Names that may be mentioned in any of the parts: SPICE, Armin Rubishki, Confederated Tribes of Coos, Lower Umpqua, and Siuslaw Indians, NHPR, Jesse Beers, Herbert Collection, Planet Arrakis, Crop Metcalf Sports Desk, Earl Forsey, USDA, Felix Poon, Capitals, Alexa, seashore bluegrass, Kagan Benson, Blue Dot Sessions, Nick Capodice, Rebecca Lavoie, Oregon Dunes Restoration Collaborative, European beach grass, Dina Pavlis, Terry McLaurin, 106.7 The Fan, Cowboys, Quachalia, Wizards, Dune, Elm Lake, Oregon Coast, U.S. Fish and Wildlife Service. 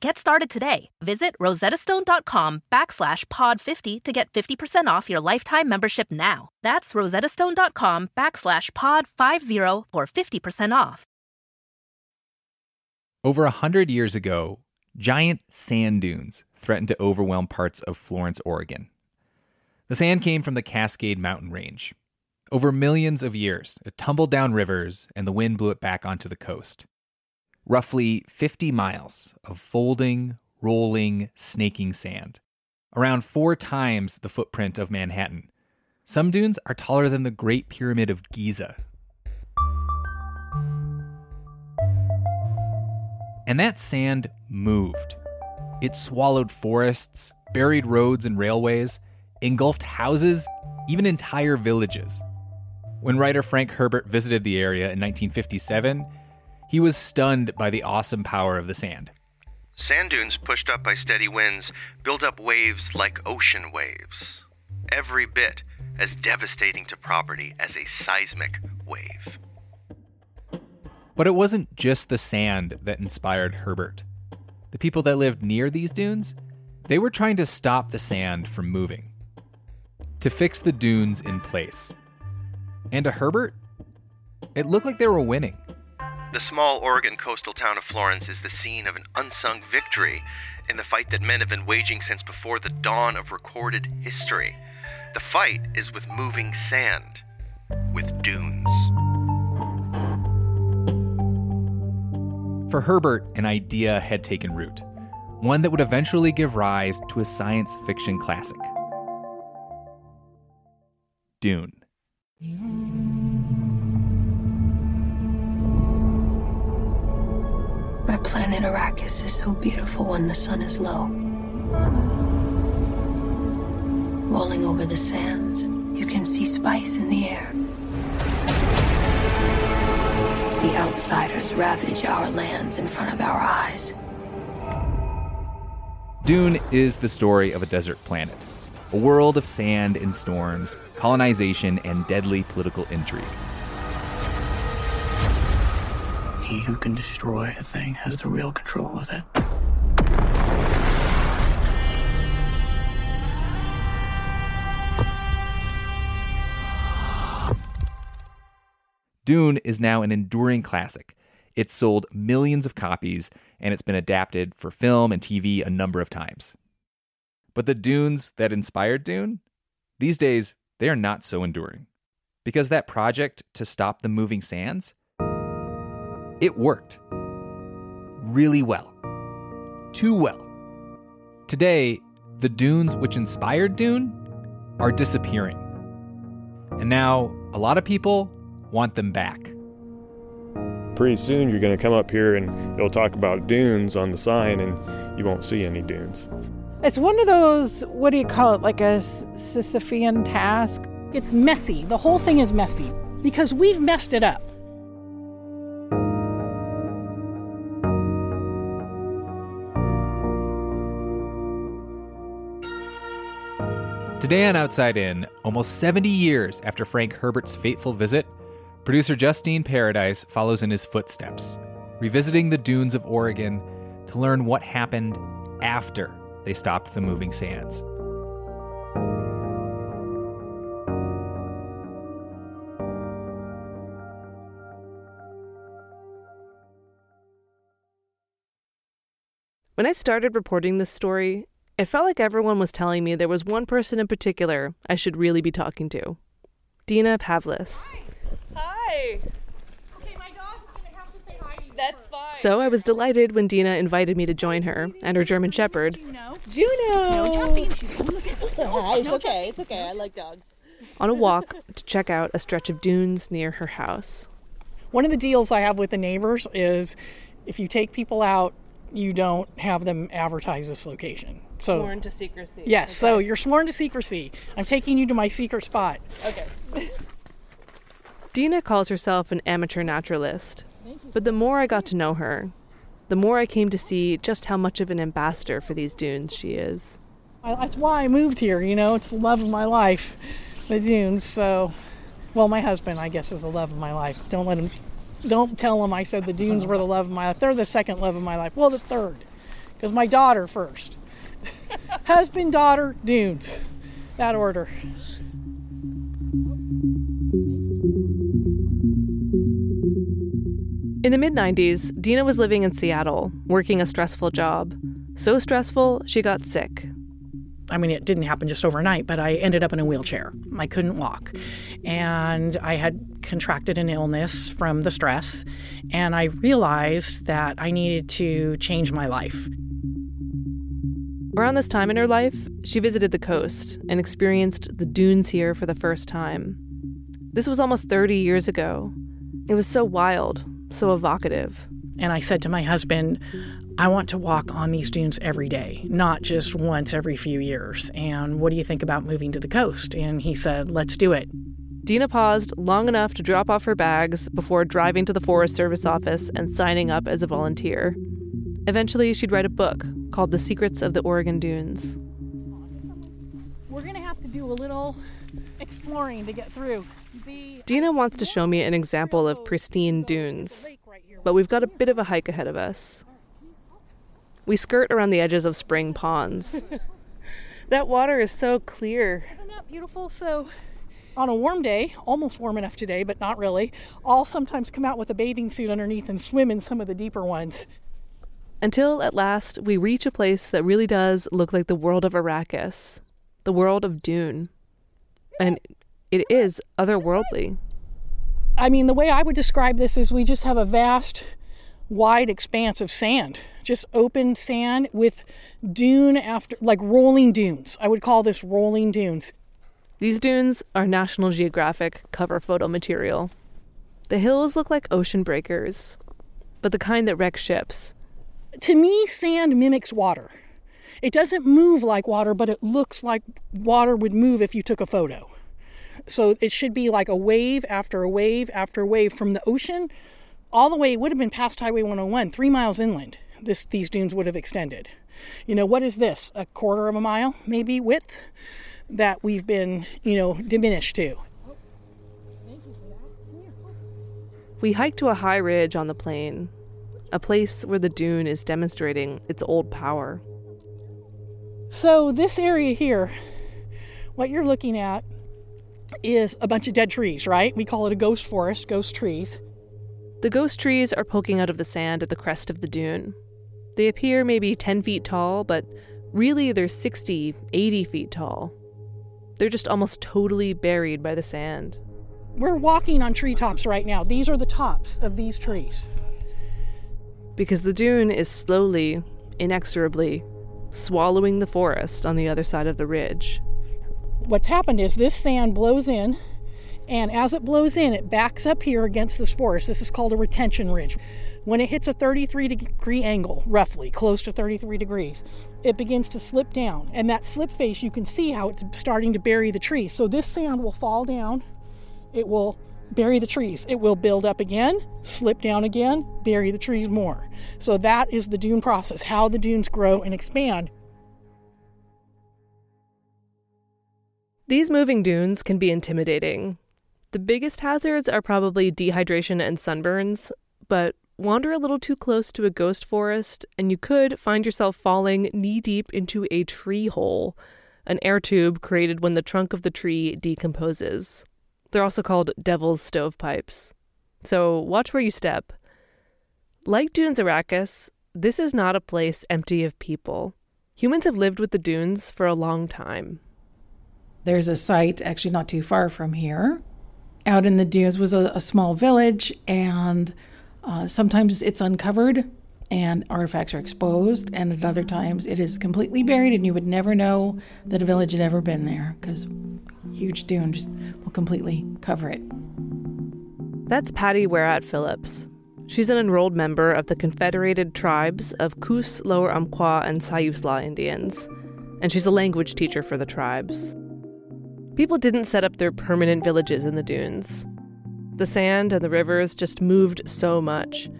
Get started today. Visit rosettastone.com/pod50 to get 50% off your lifetime membership now. That's rosettastone.com/pod50 for 50% off. Over 100 years ago, giant sand dunes threatened to overwhelm parts of Florence, Oregon. The sand came from the Cascade Mountain Range. Over millions of years, it tumbled down rivers and the wind blew it back onto the coast. Roughly 50 miles of folding, rolling, snaking sand, around 4 times the footprint of Manhattan. Some dunes are taller than the Great Pyramid of Giza. And that sand moved. It swallowed forests, buried roads and railways, engulfed houses, even entire villages. When writer Frank Herbert visited the area in 1957, he was stunned by the awesome power of the sand. Sand dunes pushed up by steady winds build up waves like ocean waves, every bit as devastating to property as a seismic wave. But it wasn't just the sand that inspired Herbert. The people that lived near these dunes, they were trying to stop the sand from moving, to fix the dunes in place. And to Herbert, it looked like they were winning. The small Oregon coastal town of Florence is the scene of an unsung victory in the fight that men have been waging since before the dawn of recorded history. The fight is with moving sand, with dunes. For Herbert, an idea had taken root, one that would eventually give rise to a science fiction classic. Dune. Our planet Arrakis is so beautiful when the sun is low. Rolling over the sands, you can see spice in the air. The outsiders ravage our lands in front of our eyes. Dune is the story of a desert planet, a world of sand and storms, colonization, and deadly political intrigue. He who can destroy a thing has the real control of it. Dune is now an enduring classic. It's sold millions of copies, and it's been adapted for film and TV a number of times. But the dunes that inspired Dune, these days, they are not so enduring. Because that project to stop the moving sands, it worked. Really well. Too well. Today, the dunes which inspired Dune are disappearing. And now a lot of people want them back. Pretty soon you're going to come up here and it'll talk about dunes on the sign and you won't see any dunes. It's one of those, what do you call it, like a Sisyphean task? It's messy. The whole thing is messy because we've messed it up. Today on Outside/In, almost 70 years after Frank Herbert's fateful visit, producer Justine Paradis follows in his footsteps, revisiting the dunes of Oregon to learn what happened after they stopped the moving sands. When I started reporting this story, it felt like everyone was telling me there was one person in particular I should really be talking to. Dina Pavlis. Hi. Okay, my dog's going to have to say hi to you. That's fine. So I was delighted when Dina invited me to join her and her German shepherd. Juno. No jumping. She's looking. It's okay. I like dogs. On a walk to check out a stretch of dunes near her house. One of the deals I have with the neighbors is if you take people out, you don't have them advertise this location. So, sworn to secrecy. Yes, okay. So you're sworn to secrecy. I'm taking you to my secret spot. Okay. Dina calls herself an amateur naturalist, but the more I got to know her, the more I came to see just how much of an ambassador for these dunes she is. That's why I moved here, you know. It's the love of my life, the dunes. So, well, my husband, I guess, is the love of my life. Don't tell him I said the dunes were the love of my life. They're the second love of my life. Well, the third, because my daughter first. Husband, daughter, dunes. That order. In the mid-90s, Dina was living in Seattle, working a stressful job. So stressful, she got sick. I mean, it didn't happen just overnight, but I ended up in a wheelchair. I couldn't walk. And I had contracted an illness from the stress. And I realized that I needed to change my life. Around this time in her life, she visited the coast and experienced the dunes here for the first time. This was almost 30 years ago. It was so wild, so evocative. And I said to my husband, I want to walk on these dunes every day, not just once every few years. And what do you think about moving to the coast? And he said, let's do it. Dina paused long enough to drop off her bags before driving to the Forest Service office and signing up as a volunteer. Eventually, she'd write a book called The Secrets of the Oregon Dunes. We're going to have to do a little exploring to get through. Dina wants to show me an example of pristine dunes, but we've got a bit of a hike ahead of us. We skirt around the edges of spring ponds. That water is so clear. Isn't that beautiful? So on a warm day, almost warm enough today, but not really, I'll sometimes come out with a bathing suit underneath and swim in some of the deeper ones. Until at last we reach a place that really does look like the world of Arrakis, the world of Dune. And it is otherworldly. I mean, the way I would describe this is we just have a vast, wide expanse of sand, just open sand with dune after, like rolling dunes. I would call this rolling dunes. These dunes are National Geographic cover photo material. The hills look like ocean breakers, but the kind that wreck ships. To me, sand mimics water. It doesn't move like water, but it looks like water would move if you took a photo. So it should be like a wave after a wave after a wave from the ocean. All the way, it would have been past Highway 101, 3 miles inland. These dunes would have extended. You know, what is this? A quarter of a mile, maybe, width that we've been, diminished to. We hike to a high ridge on the plain, a place where the dune is demonstrating its old power. So this area here, what you're looking at is a bunch of dead trees, right? We call it a ghost forest, ghost trees. The ghost trees are poking out of the sand at the crest of the dune. They appear maybe 10 feet tall, but really they're 60, 80 feet tall. They're just almost totally buried by the sand. We're walking on treetops right now. These are the tops of these trees. Because the dune is slowly, inexorably swallowing the forest on the other side of the ridge. What's happened is this sand blows in, and as it blows in, it backs up here against this forest. This is called a retention ridge. When it hits a 33-degree angle, roughly, close to 33 degrees, it begins to slip down. And that slip face, you can see how it's starting to bury the trees. So this sand will fall down. It will bury the trees. It will build up again, slip down again, bury the trees more. So that is the dune process, how the dunes grow and expand. These moving dunes can be intimidating. The biggest hazards are probably dehydration and sunburns, but wander a little too close to a ghost forest, and you could find yourself falling knee-deep into a tree hole, an air tube created when the trunk of the tree decomposes. They're also called devil's stovepipes. So watch where you step. Like Dunes Arrakis, this is not a place empty of people. Humans have lived with the dunes for a long time. There's a site actually not too far from here. Out in the dunes was a small village, and sometimes it's uncovered and artifacts are exposed, and at other times it is completely buried and you would never know that a village had ever been there because huge dune just will completely cover it. That's Patty Whereat Phillips. She's an enrolled member of the Confederated Tribes of Coos, Lower Umpqua, and Siuslaw Indians, and she's a language teacher for the tribes. People didn't set up their permanent villages in the dunes. The sand and the rivers just moved so much.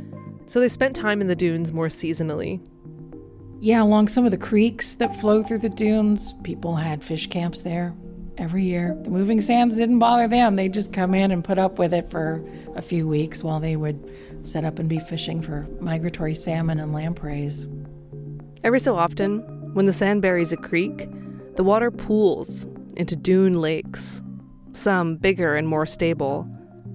So they spent time in the dunes more seasonally. Yeah, along some of the creeks that flow through the dunes, people had fish camps there every year. The moving sands didn't bother them. They'd just come in and put up with it for a few weeks while they would set up and be fishing for migratory salmon and lampreys. Every so often, when the sand buries a creek, the water pools into dune lakes, some bigger and more stable,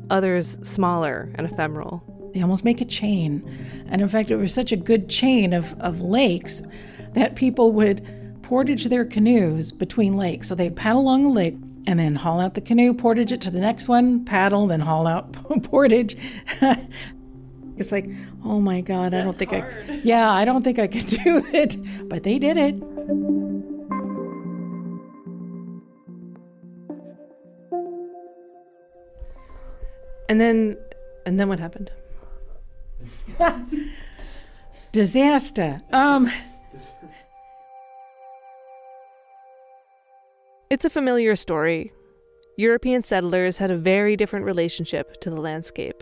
others smaller and ephemeral. They almost make a chain. And in fact, it was such a good chain of lakes that people would portage their canoes between lakes. So they'd paddle along a lake and then haul out the canoe, portage it to the next one, paddle, then haul out, portage. It's like, oh my God, that's hard. I don't think I could do it. But they did it. And then what happened? Disaster. It's a familiar story. European settlers had a very different relationship to the landscape.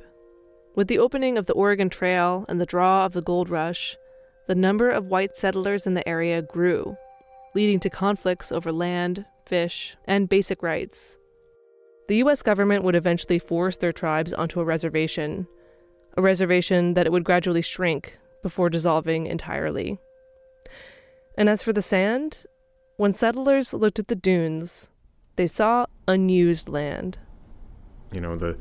With the opening of the Oregon Trail and the draw of the gold rush, the number of white settlers in the area grew, leading to conflicts over land, fish, and basic rights. The U.S. government would eventually force their tribes onto a reservation that it would gradually shrink before dissolving entirely. And as for the sand, when settlers looked at the dunes, they saw unused land. You know, the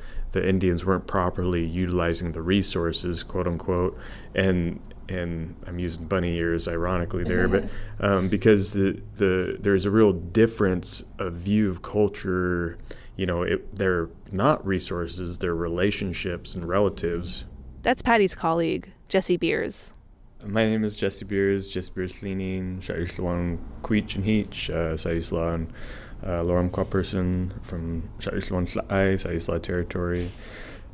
Indians weren't properly utilizing the resources, quote unquote, and I'm using bunny ears ironically there, but because there's a real difference of view of culture. You know, they're not resources, they're relationships and relatives. That's Patty's colleague, Jesse Beers. My name is Jesse Beers Leaning, Sha'yuslawan, Queech and Heech, Siuslaw, Lower Umpqua person from Sha'yuslawan, Siuslaw territory.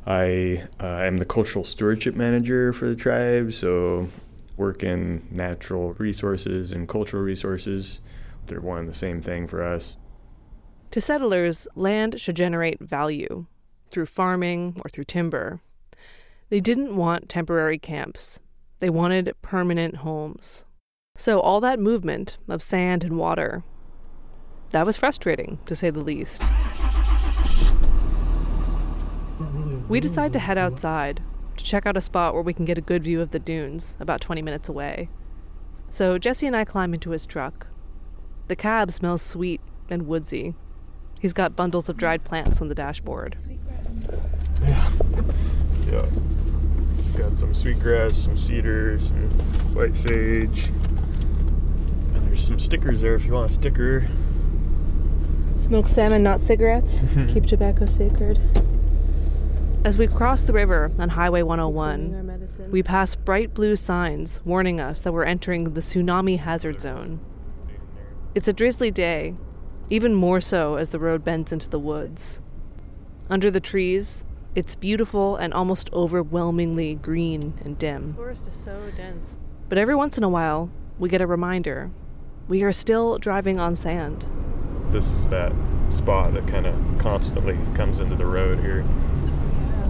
I am the cultural stewardship manager for the tribe, so work in natural resources and cultural resources. They're one and the same thing for us. To settlers, land should generate value through farming or through timber. They didn't want temporary camps. They wanted permanent homes. So all that movement of sand and water, that was frustrating, to say the least. We decide to head outside to check out a spot where we can get a good view of the dunes about 20 minutes away. So Jesse and I climb into his truck. The cab smells sweet and woodsy. He's got bundles of dried plants on the dashboard. Sweetgrass. Yeah. It's got some sweetgrass, some cedar, some white sage. And there's some stickers there if you want a sticker. Smoked salmon, not cigarettes. Keep tobacco sacred. As we cross the river on Highway 101, we pass bright blue signs warning us that we're entering the tsunami hazard zone. It's a drizzly day, even more so as the road bends into the woods. Under the trees, it's beautiful and almost overwhelmingly green and dim. This forest is so dense. But every once in a while, we get a reminder. We are still driving on sand. This is that spot that kind of constantly comes into the road here. Yeah.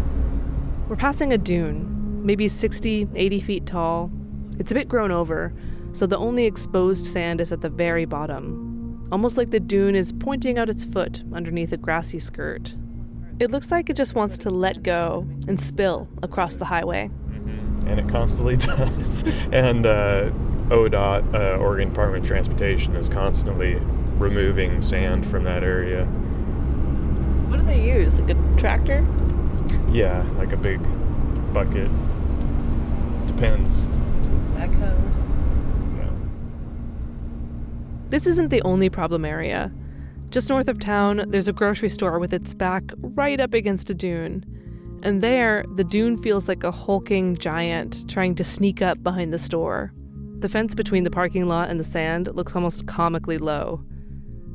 We're passing a dune, maybe 60, 80 feet tall. It's a bit grown over, so the only exposed sand is at the very bottom, almost like the dune is pointing out its foot underneath a grassy skirt. It looks like it just wants to let go and spill across the highway. Mm-hmm. And it constantly does. And ODOT, Oregon Department of Transportation, is constantly removing sand from that area. What do they use? Like a tractor? Yeah, like a big bucket. Depends. Backhoe or something. Yeah. This isn't the only problem area. Just north of town, there's a grocery store with its back right up against a dune. And there, the dune feels like a hulking giant trying to sneak up behind the store. The fence between the parking lot and the sand looks almost comically low.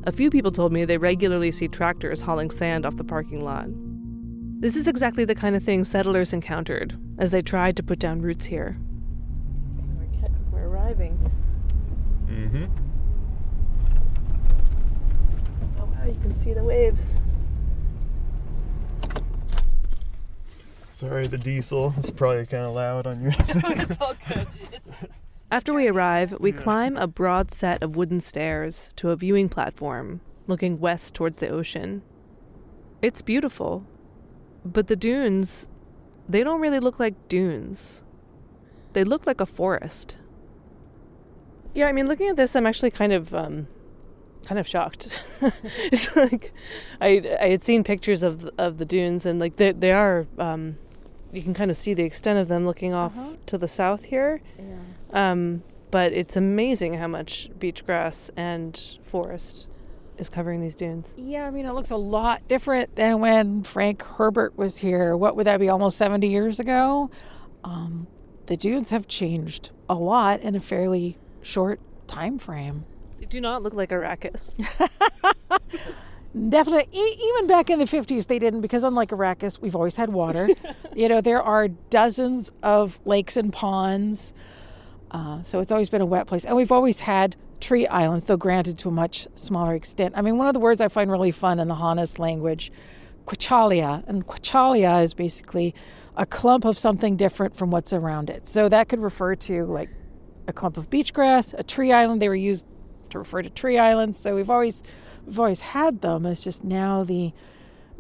A few people told me they regularly see tractors hauling sand off the parking lot. This is exactly the kind of thing settlers encountered as they tried to put down roots here. We're arriving. Mm-hmm. Oh, wow, you can see the waves. Sorry, the diesel. It's probably kind of loud on your... No, it's all good. It's... After we arrive, we climb a broad set of wooden stairs to a viewing platform, looking west towards the ocean. It's beautiful, but the dunes, they don't really look like dunes. They look like a forest. Yeah, I mean, looking at this, I'm actually kind of shocked. It's like I had seen pictures of the dunes, and like they are. You can kind of see the extent of them looking off to the south here. Yeah. But it's amazing how much beach grass and forest is covering these dunes. Yeah, I mean, it looks a lot different than when Frank Herbert was here. What would that be, almost 70 years ago? The dunes have changed a lot in a fairly short time frame. They do not look like Arrakis. Definitely. Even back in the 50s, they didn't, because unlike Arrakis, we've always had water. You know, there are dozens of lakes and ponds. So it's always been a wet place. And we've always had tree islands, though granted to a much smaller extent. I mean, one of the words I find really fun in the Hanas language, Quachalia. And Quachalia is basically a clump of something different from what's around it. So that could refer to, like, a clump of beach grass, a tree island. They were used to refer to tree islands. So we've always had them. It's just now the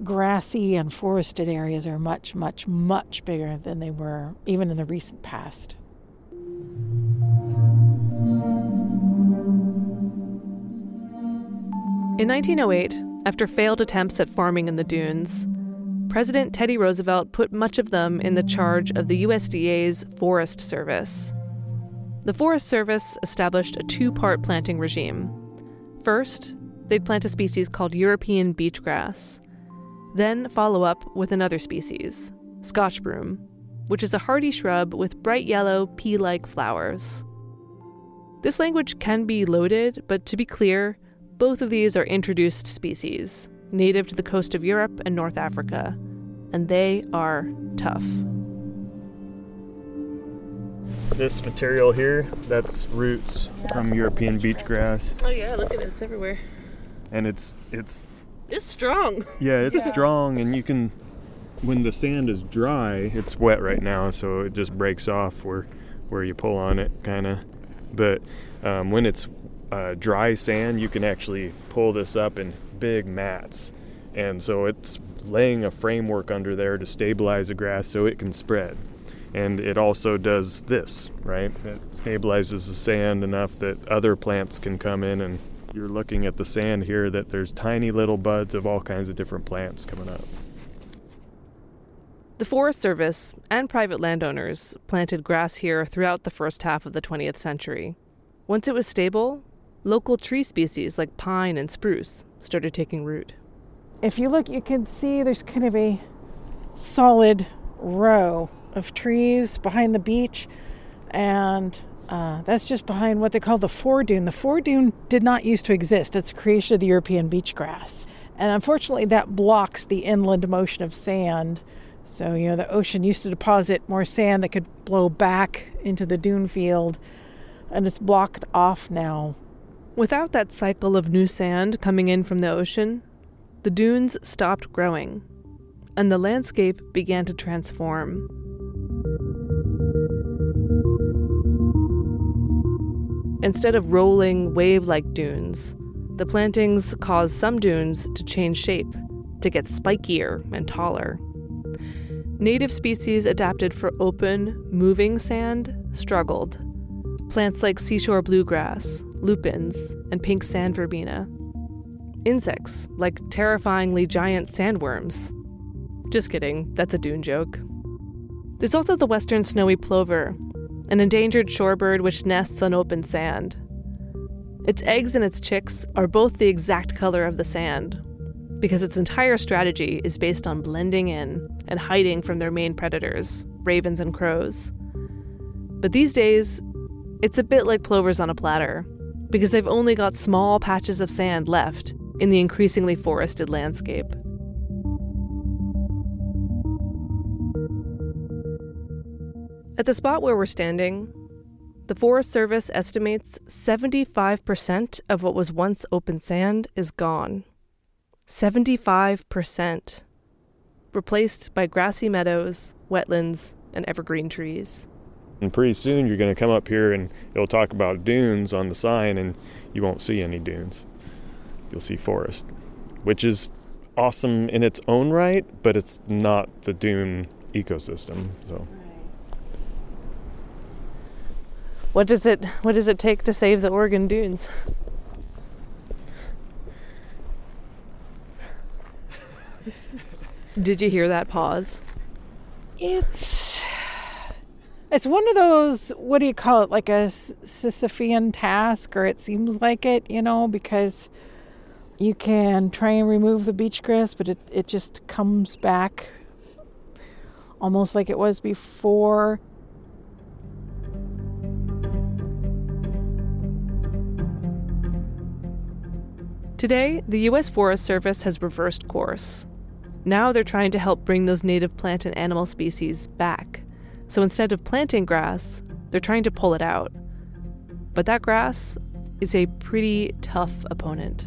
grassy and forested areas are much, much, much bigger than they were even in the recent past. In 1908, after failed attempts at farming in the dunes, President Teddy Roosevelt put much of them in the charge of the USDA's Forest Service. The Forest Service established a two-part planting regime. First, they'd plant a species called European beach grass, then follow up with another species, scotch broom, which is a hardy shrub with bright yellow, pea-like flowers. This language can be loaded, but to be clear, both of these are introduced species, native to the coast of Europe and North Africa, and they are tough. This material here, that's roots from European beach grass. Oh yeah, look at it, it's everywhere. And it's strong. Yeah, it's strong, and you can, when the sand is dry, it's wet right now, so it just breaks off where you pull on it, kind of. But when it's dry sand, you can actually pull this up in big mats, and so it's laying a framework under there to stabilize the grass so it can spread. And it also does this, right? It stabilizes the sand enough that other plants can come in, and you're looking at the sand here that there's tiny little buds of all kinds of different plants coming up. The Forest Service and private landowners planted grass here throughout the first half of the 20th century. Once it was stable, local tree species like pine and spruce started taking root. If you look, you can see there's kind of a solid row of trees behind the beach, and that's just behind what they call the fore-dune. The fore-dune did not used to exist. It's a creation of the European beach grass. And unfortunately, that blocks the inland motion of sand. So, you know, the ocean used to deposit more sand that could blow back into the dune field, and it's blocked off now. Without that cycle of new sand coming in from the ocean, the dunes stopped growing, and the landscape began to transform. Instead of rolling, wave-like dunes, the plantings caused some dunes to change shape, to get spikier and taller. Native species adapted for open, moving sand struggled. Plants like seashore bluegrass, lupins, and pink sand verbena. Insects like terrifyingly giant sandworms. Just kidding, that's a dune joke. There's also the western snowy plover, an endangered shorebird which nests on open sand. Its eggs and its chicks are both the exact color of the sand, because its entire strategy is based on blending in and hiding from their main predators, ravens and crows. But these days, it's a bit like plovers on a platter, because they've only got small patches of sand left in the increasingly forested landscape. At the spot where we're standing, the Forest Service estimates 75% of what was once open sand is gone. 75%. Replaced by grassy meadows, wetlands, and evergreen trees. And pretty soon you're going to come up here and it'll talk about dunes on the sign and you won't see any dunes. You'll see forest, which is awesome in its own right, but it's not the dune ecosystem. So, what does it take to save the Oregon dunes? Did you hear that pause? It's one of those, what do you call it, like a Sisyphean task, or it seems like it, you know, because you can try and remove the beach grass, but it just comes back almost like it was before. Today, the U.S. Forest Service has reversed course. Now they're trying to help bring those native plant and animal species back. So instead of planting grass, they're trying to pull it out. But that grass is a pretty tough opponent.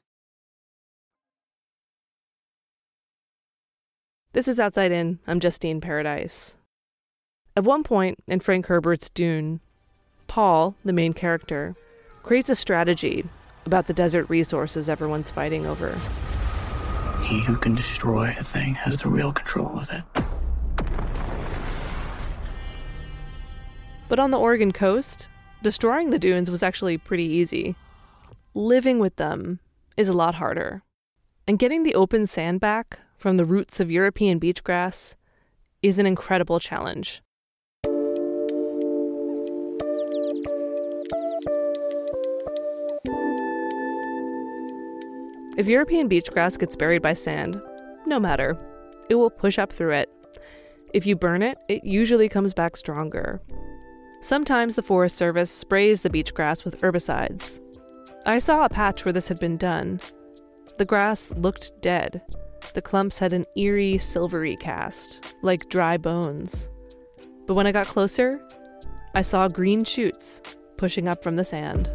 This is Outside In. I'm Justine Paradis. At one point in Frank Herbert's Dune, Paul, the main character, creates a strategy about the desert resources everyone's fighting over. He who can destroy a thing has the real control of it. But on the Oregon coast, destroying the dunes was actually pretty easy. Living with them is a lot harder. And getting the open sand back from the roots of European beach grass is an incredible challenge. If European beach grass gets buried by sand, no matter, it will push up through it. If you burn it, it usually comes back stronger. Sometimes the Forest Service sprays the beach grass with herbicides. I saw a patch where this had been done. The grass looked dead. The clumps had an eerie, silvery cast, like dry bones. But when I got closer, I saw green shoots pushing up from the sand.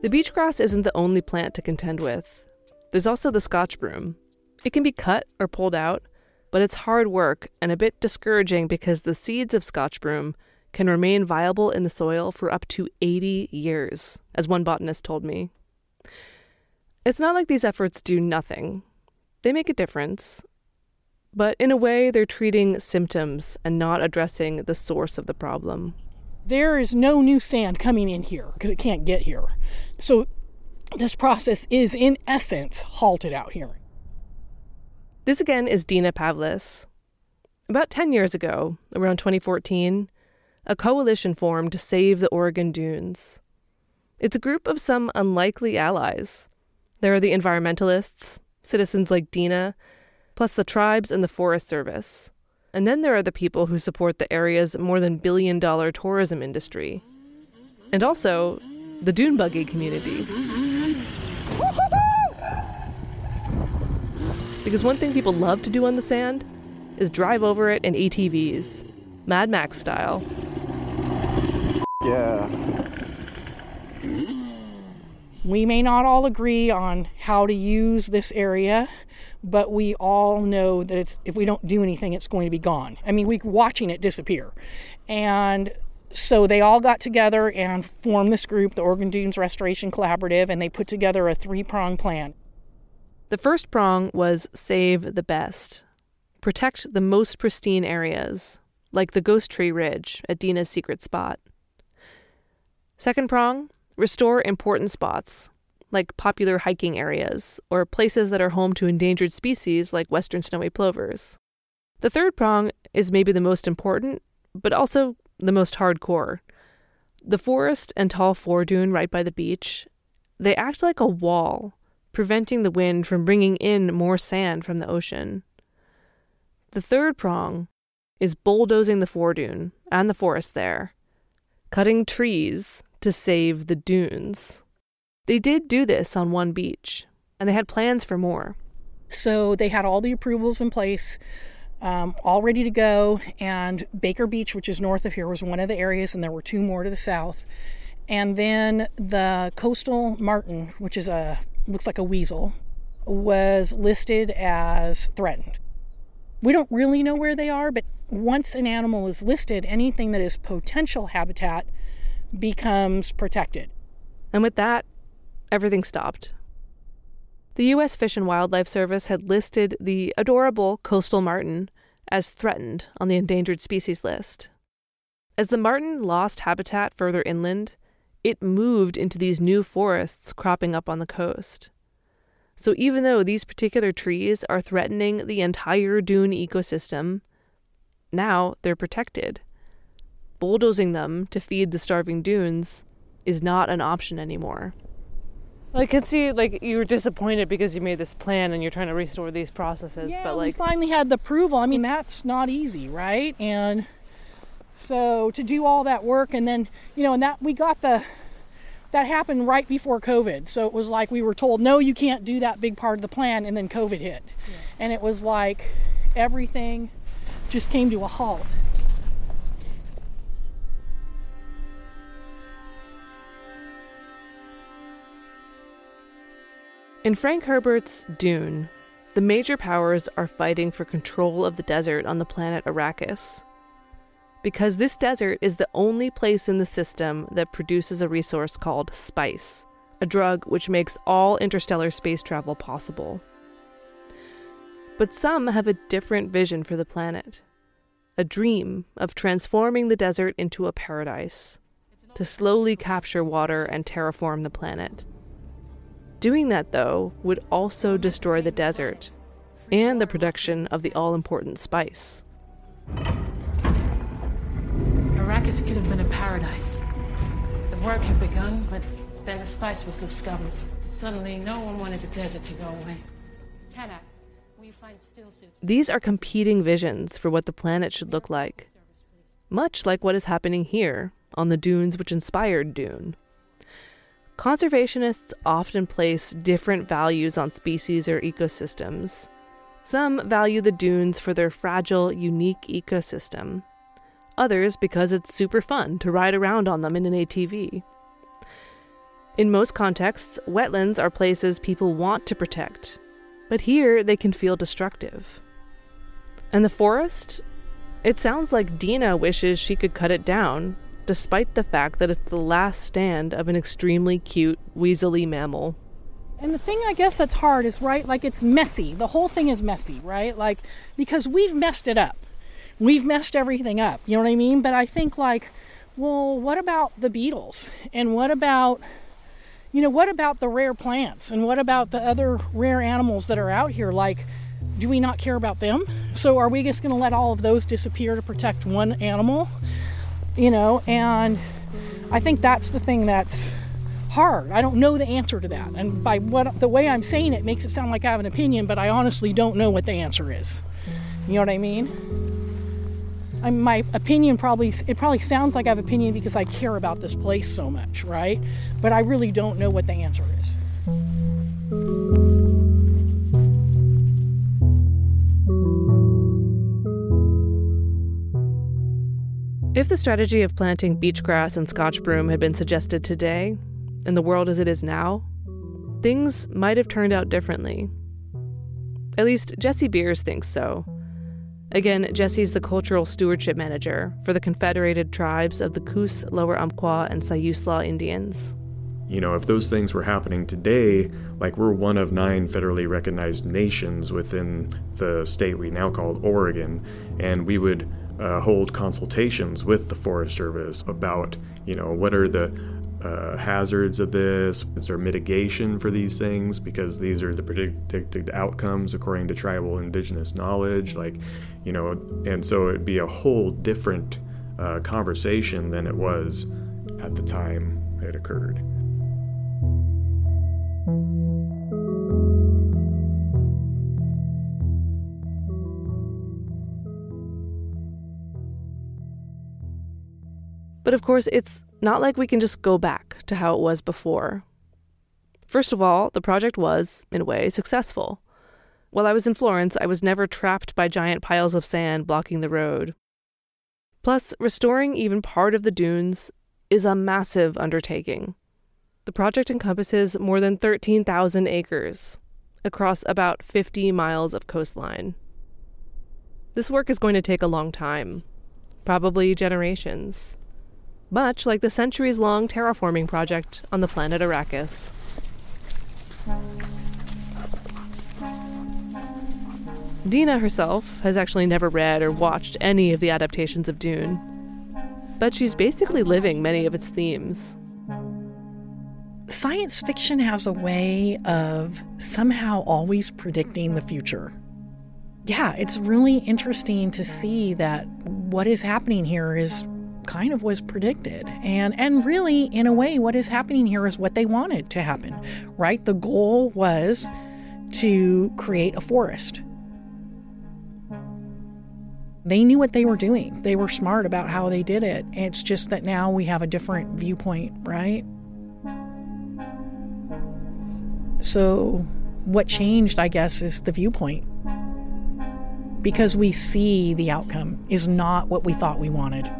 The beach grass isn't the only plant to contend with. There's also the scotch broom. It can be cut or pulled out, but it's hard work and a bit discouraging because the seeds of scotch broom can remain viable in the soil for up to 80 years, as one botanist told me. It's not like these efforts do nothing. They make a difference. But in a way, they're treating symptoms and not addressing the source of the problem. There is no new sand coming in here because it can't get here. So this process is, in essence, halted out here. This again is Dina Pavlis. About 10 years ago, around 2014, a coalition formed to save the Oregon Dunes. It's a group of some unlikely allies. There are the environmentalists, citizens like Dina, plus the tribes and the Forest Service. And then there are the people who support the area's more than billion-dollar tourism industry. And also, the dune buggy community. Because one thing people love to do on the sand is drive over it in ATVs, Mad Max style. Yeah. We may not all agree on how to use this area, but we all know that if we don't do anything, it's going to be gone. I mean, we're watching it disappear. And so they all got together and formed this group, the Oregon Dunes Restoration Collaborative, and they put together a 3-pronged plan. The first prong was save the best. Protect the most pristine areas, like the Ghost Tree Ridge at Dina's secret spot. Second prong, restore important spots, like popular hiking areas or places that are home to endangered species like western snowy plovers. The third prong is maybe the most important, but also the most hardcore. The forest and tall foredune right by the beach, they act like a wall, preventing the wind from bringing in more sand from the ocean. The third prong is bulldozing the foredune and the forest there, cutting trees to save the dunes. They did do this on one beach, and they had plans for more. So they had all the approvals in place, all ready to go, and Baker Beach, which is north of here, was one of the areas, and there were 2 more to the south. And then the coastal marten, which is looks like a weasel, was listed as threatened. We don't really know where they are, but once an animal is listed, anything that is potential habitat becomes protected. And with that, everything stopped. The U.S. Fish and Wildlife Service had listed the adorable coastal marten as threatened on the endangered species list. As the marten lost habitat further inland, it moved into these new forests cropping up on the coast. So even though these particular trees are threatening the entire dune ecosystem, now they're protected. Bulldozing them to feed the starving dunes is not an option anymore. I can see, you were disappointed because you made this plan and you're trying to restore these processes. Yeah, but we finally had the approval. I mean, that's not easy, right? And so to do all that work and then, and that happened right before COVID. So it was like we were told, no, you can't do that big part of the plan. And then COVID hit. Yeah. And it was like everything just came to a halt. In Frank Herbert's Dune, the major powers are fighting for control of the desert on the planet Arrakis. because this desert is the only place in the system that produces a resource called SPICE, a drug which makes all interstellar space travel possible. But some have a different vision for the planet, a dream of transforming the desert into a paradise, to slowly capture water and terraform the planet. Doing that, though, would also destroy the desert and the production of the all-important spice. Arrakis could have been a paradise. The work had begun, but then the spice was discovered. Suddenly, no one wanted the desert to go away. Tanak, will you find still suits? These are competing visions for what the planet should look like, much like what is happening here on the dunes which inspired Dune. Conservationists often place different values on species or ecosystems. Some value the dunes for their fragile, unique ecosystem. Others because it's super fun to ride around on them in an ATV. In most contexts, wetlands are places people want to protect, but here they can feel destructive. And the forest? It sounds like Dina wishes she could cut it down, despite the fact that it's the last stand of an extremely cute, weaselly mammal. And the thing, I guess, that's hard is, right, like, it's messy. The whole thing is messy, right? Like, because we've messed it up. We've messed everything up, you know what I mean? But I think, like, well, what about the beetles? And what about, you know, what about the rare plants? And what about the other rare animals that are out here? Like, do we not care about them? So are we just going to let all of those disappear to protect one animal? You know, and I think that's the thing that's hard. I don't know the answer to that. And by the way I'm saying it makes it sound like I have an opinion, but I honestly don't know what the answer is. You know what I mean? My opinion probably sounds like I have an opinion because I care about this place so much, right? But I really don't know what the answer is. If the strategy of planting beach grass and scotch broom had been suggested today, in the world as it is now, things might have turned out differently. At least Jesse Beers thinks so. Again, Jesse's the cultural stewardship manager for the Confederated Tribes of the Coos, Lower Umpqua, and Siuslaw Indians. You know, if those things were happening today, like, we're one of 9 federally recognized nations within the state we now call Oregon, and we would hold consultations with the Forest Service about, you know, what are the hazards of this? Is there mitigation for these things? Because these are the predicted outcomes according to tribal indigenous knowledge, like, you know, and so it'd be a whole different conversation than it was at the time it occurred. But of course, it's not like we can just go back to how it was before. First of all, the project was, in a way, successful. While I was in Florence, I was never trapped by giant piles of sand blocking the road. Plus, restoring even part of the dunes is a massive undertaking. The project encompasses more than 13,000 acres across about 50 miles of coastline. This work is going to take a long time, probably generations. Much like the centuries-long terraforming project on the planet Arrakis. Dina herself has actually never read or watched any of the adaptations of Dune, but she's basically living many of its themes. Science fiction has a way of somehow always predicting the future. Yeah, it's really interesting to see that what is happening here is kind of was predicted. And really, in a way, what is happening here is what they wanted to happen, right? The goal was to create a forest. They knew what they were doing. They were smart about how they did it. It's just that now we have a different viewpoint, right? So what changed, I guess, is the viewpoint. Because we see the outcome is not what we thought we wanted.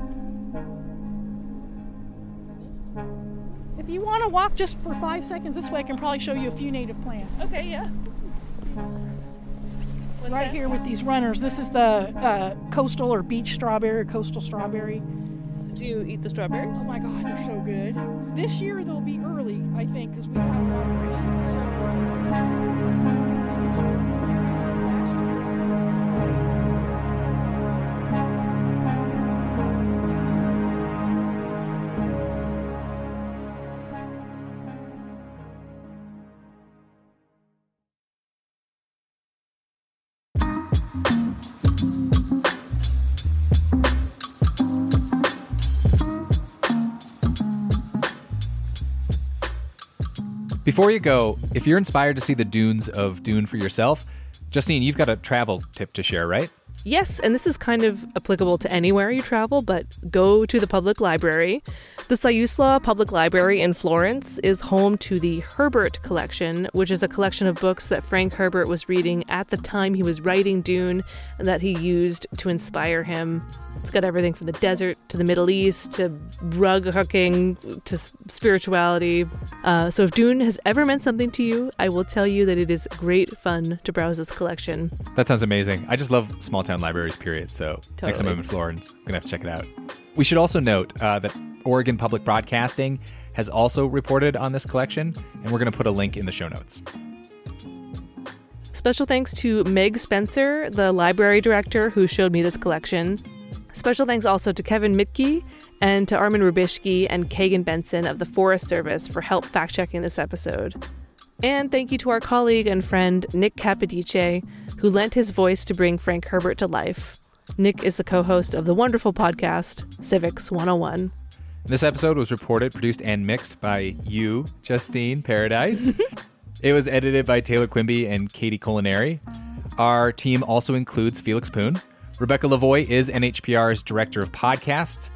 You want to walk just for 5 seconds this way? I can probably show you a few native plants. Okay, yeah. right here with these runners. This is the coastal or beach strawberry, coastal strawberry. Do you eat the strawberries? Oh my God, they're so good. This year they'll be early, I think, because we've had a lot of rain. Before you go, if you're inspired to see the dunes of Dune for yourself, Justine, you've got a travel tip to share, right? Yes, and this is kind of applicable to anywhere you travel, but go to the public library. The Siuslaw Public Library in Florence is home to the Herbert Collection, which is a collection of books that Frank Herbert was reading at the time he was writing Dune and that he used to inspire him. It's got everything from the desert to the Middle East to rug hooking to spirituality. So if Dune has ever meant something to you, I will tell you that it is great fun to browse this collection. That sounds amazing. I just love small town libraries, period. So totally. Next time I'm in Florence, I'm going to have to check it out. We should also note that Oregon Public Broadcasting has also reported on this collection, and we're going to put a link in the show notes. Special thanks to Meg Spencer, the library director who showed me this collection. Special thanks also to Kevin Mitke and to Armin Rubishki and Kagan Benson of the Forest Service for help fact-checking this episode. And thank you to our colleague and friend Nick Capodice, who lent his voice to bring Frank Herbert to life. Nick is the co-host of the wonderful podcast, Civics 101. This episode was reported, produced, and mixed by you, Justine Paradis. It was edited by Taylor Quimby and Katie Culinary. Our team also includes Felix Poon. Rebecca Lavoie is NHPR's Director of Podcasts.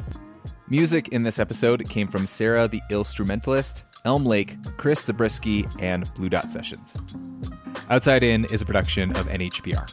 Music in this episode came from Sarah the Instrumentalist, Elm Lake, Chris Zabriskie, and Blue Dot Sessions. Outside In is a production of NHPR.